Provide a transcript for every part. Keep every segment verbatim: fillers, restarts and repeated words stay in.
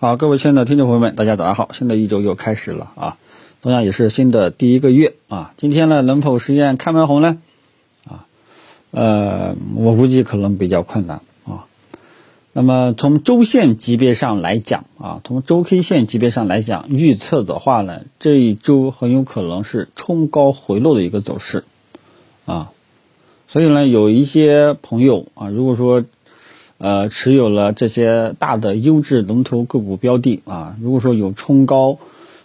好，各位亲爱的听众朋友们，大家早上好！新的一周又开始了啊，同样也是新的第一个月啊。今天呢，能否实现开门红呢？啊，呃，我估计可能比较困难啊。那么从周线级别上来讲啊，从周 K 线级别上来讲，预测的话呢，这一周很有可能是冲高回落的一个走势啊。所以呢，有一些朋友啊，如果说呃，持有了这些大的优质龙头个股标的啊，如果说有冲高，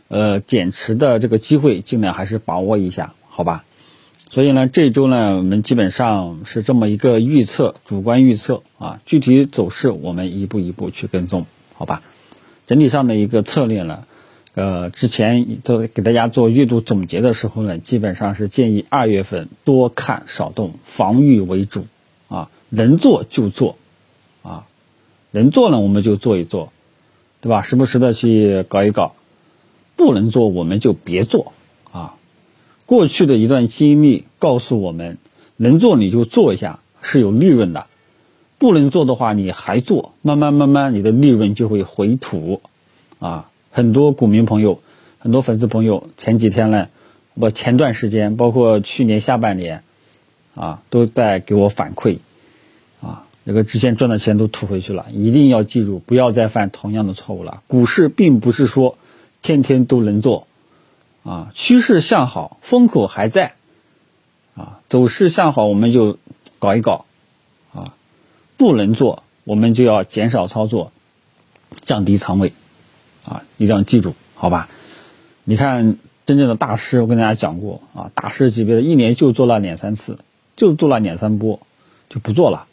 呃，减持的这个机会，尽量还是把握一下，好吧？所以呢，这周呢，我们基本上是这么一个预测，主观预测啊，具体走势我们一步一步去跟踪，好吧？整体上的一个策略呢，呃，之前都给大家做月度总结的时候呢，基本上是建议二月份多看少动，防御为主啊，能做就做。啊，能做呢我们就做一做，对吧？时不时的去搞一搞，不能做我们就别做啊。过去的一段经历告诉我们，能做你就做一下，是有利润的；不能做的话，你还做，慢慢慢慢你的利润就会回吐啊。很多股民朋友，很多粉丝朋友，前几天呢，不前段时间，包括去年下半年啊，都在给我反馈啊。这个之前赚的钱都吐回去了，一定要记住，不要再犯同样的错误了。股市并不是说天天都能做，啊，趋势向好，风口还在，啊，走势向好我们就搞一搞，啊，不能做我们就要减少操作，降低仓位，啊，一定要记住，好吧？你看真正的大师，我跟大家讲过啊，大师级别的，一年就做了两三次，就做了两三波，就不做了。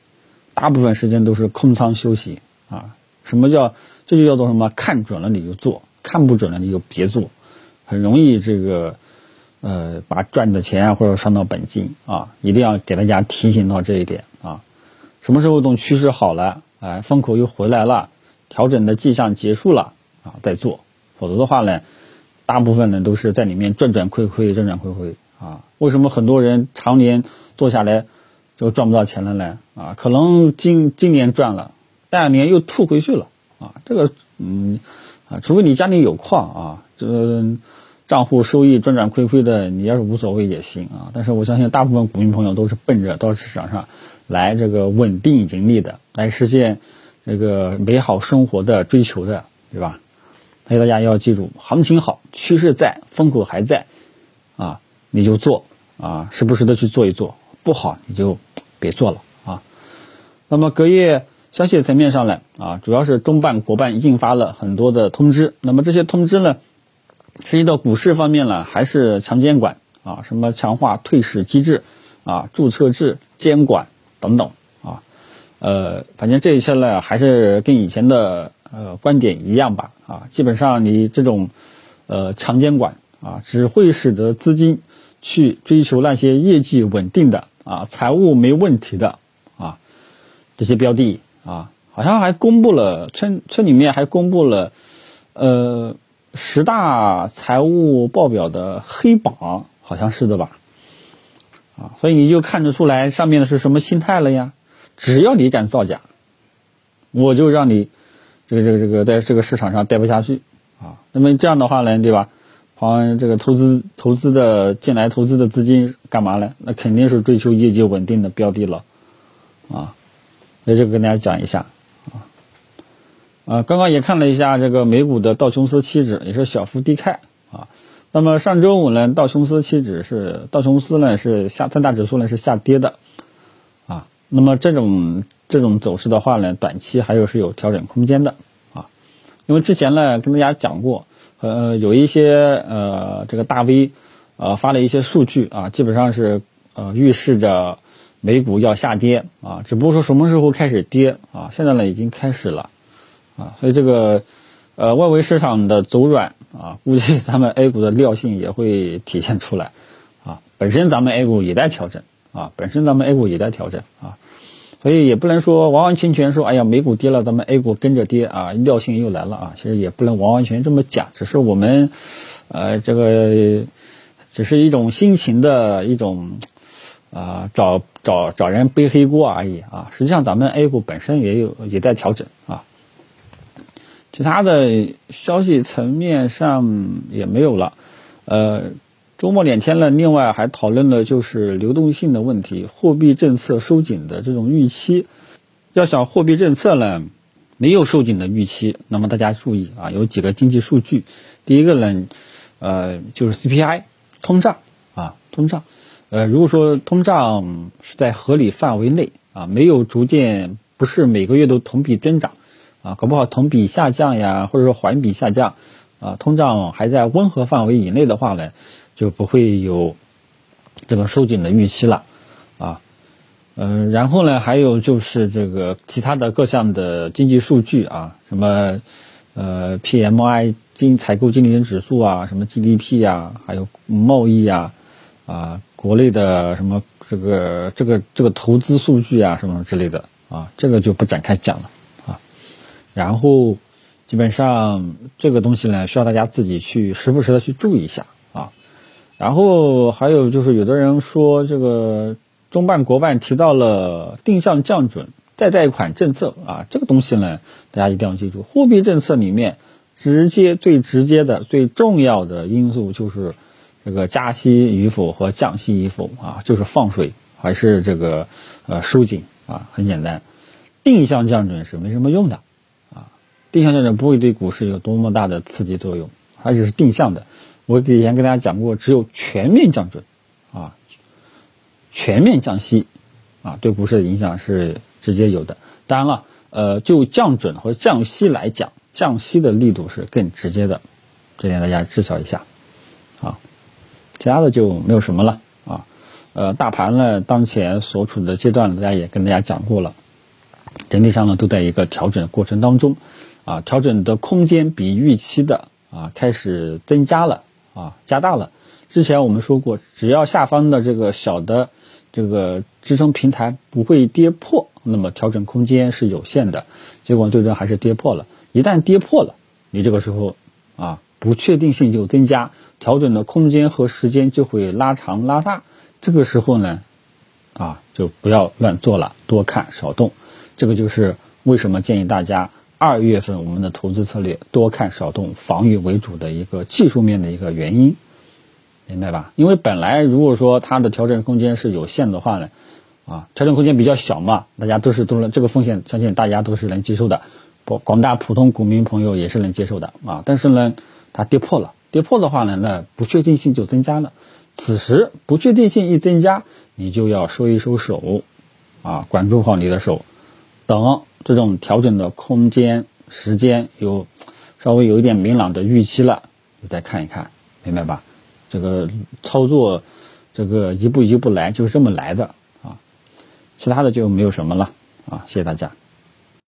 大部分时间都是空仓休息啊！什么叫这就叫做什么？看准了你就做，看不准了你就别做，很容易这个呃把赚的钱啊或者伤到本金啊！一定要给大家提醒到这一点啊！什么时候等趋势好了，哎，风口又回来了，调整的迹象结束了啊，再做，否则的话呢，大部分人都是在里面赚赚亏亏，赚赚亏亏啊！为什么很多人常年做下来？就赚不到钱了呢啊，可能今今年赚了，大年又吐回去了啊。这个嗯啊，除非你家里有矿啊，这账户收益赚赚亏亏的，你要是无所谓也行啊。但是我相信大部分股民朋友都是奔着到市场上来这个稳定盈利的，来实现这个美好生活的追求的，对吧？所以大家要记住，行情好，趋势在，风口还在啊，你就做啊，时不时的去做一做。不好你就别做了啊。那么隔夜消息层面上来啊，主要是中办国办印发了很多的通知，那么这些通知呢，涉及到股市方面呢，还是强监管啊，什么强化退市机制啊、注册制监管等等啊，呃，反正这一切呢，还是跟以前的呃观点一样吧啊，基本上你这种呃强监管啊，只会使得资金去追求那些业绩稳定的。啊，财务没问题的啊，这些标的啊，好像还公布了村村里面还公布了，呃，十大财务报表的黑榜，好像是的吧？啊，所以你就看得出来上面的是什么心态了呀？只要你敢造假，我就让你这个这个这个在这个市场上待不下去啊。那么这样的话呢，对吧？啊，这个投资投资的进来投资的资金干嘛呢？那肯定是追求业绩稳定的标的了，啊，那这个跟大家讲一下啊。啊，刚刚也看了一下这个美股的道琼斯期指也是小幅低开啊。那么上周五呢，道琼斯期指是道琼斯呢是下三大指数呢是下跌的，啊，那么这种这种走势的话呢，短期还有是有调整空间的啊，因为之前呢跟大家讲过。呃，有一些呃，这个大 V， 呃，发了一些数据啊，基本上是呃预示着美股要下跌啊，只不过说什么时候开始跌啊，现在呢已经开始了啊，所以这个呃外围市场的走软啊，估计咱们 A 股的料性也会体现出来啊，本身咱们 A 股也在调整啊，本身咱们 A 股也在调整啊，所以也不能说完完全全说，哎呀，美股跌了，咱们 A 股跟着跌啊，料性又来了啊。其实也不能完完全全这么讲，只是我们，呃，这个只是一种心情的一种，啊、呃，找找找人背黑锅而已啊。实际上，咱们 A 股本身也有也在调整啊。其他的消息层面上也没有了。呃，周末两天了，另外还讨论了就是流动性的问题，货币政策收紧的这种预期。要想货币政策呢没有收紧的预期，那么大家注意啊，有几个经济数据。第一个呢，呃，就是 C P I 通胀啊，通胀。呃，如果说通胀是在合理范围内啊，没有逐渐不是每个月都同比增长啊，搞不好同比下降呀，或者说环比下降啊，通胀还在温和范围以内的话呢，就不会有这个收紧的预期了啊。嗯、呃，然后呢，还有就是这个其他的各项的经济数据啊，什么呃 P M I 经采购经理人指数啊，什么 G D P 啊，还有贸易啊，啊国内的什么这个这个这个投资数据啊，什么之类的啊，这个就不展开讲了啊。然后基本上这个东西呢，需要大家自己去时不时的去注意一下啊。然后还有就是有的人说这个。中办国办提到了定向降准、再贷款政策啊，这个东西呢，大家一定要记住。货币政策里面，直接最直接的、最重要的因素就是这个加息与否和降息与否啊，就是放水还是这个呃收紧啊，很简单。定向降准是没什么用的啊，定向降准不会对股市有多么大的刺激作用，而且是定向的。我以前跟大家讲过，只有全面降准啊。全面降息啊，对股市的影响是直接有的。当然了，呃，就降准和降息来讲，降息的力度是更直接的，这点大家知晓一下啊。其他的就没有什么了啊。呃，大盘呢，当前所处的阶段，大家也跟大家讲过了，整体上呢都在一个调整过程当中啊，调整的空间比预期的啊开始增加了啊，加大了。之前我们说过，只要下方的这个小的这个支撑平台不会跌破，那么调整空间是有限的。结果最终还是跌破了，一旦跌破了，你这个时候啊不确定性就增加，调整的空间和时间就会拉长拉大。这个时候呢啊就不要乱做了，多看少动。这个就是为什么建议大家二月份我们的投资策略多看少动，防御为主的一个技术面的一个原因，明白吧？因为本来如果说它的调整空间是有限的话呢，啊，调整空间比较小嘛，大家都是都能这个风险，相信大家都是能接受的，广大普通股民朋友也是能接受的啊。但是呢，它跌破了，跌破的话呢，那不确定性就增加了。此时不确定性一增加，你就要收一收手，啊，管住好你的手，等这种调整的空间、时间有稍微有一点明朗的预期了，你再看一看，明白吧？这个操作，这个一步一步来，就是这么来的啊，其他的就没有什么了啊，谢谢大家。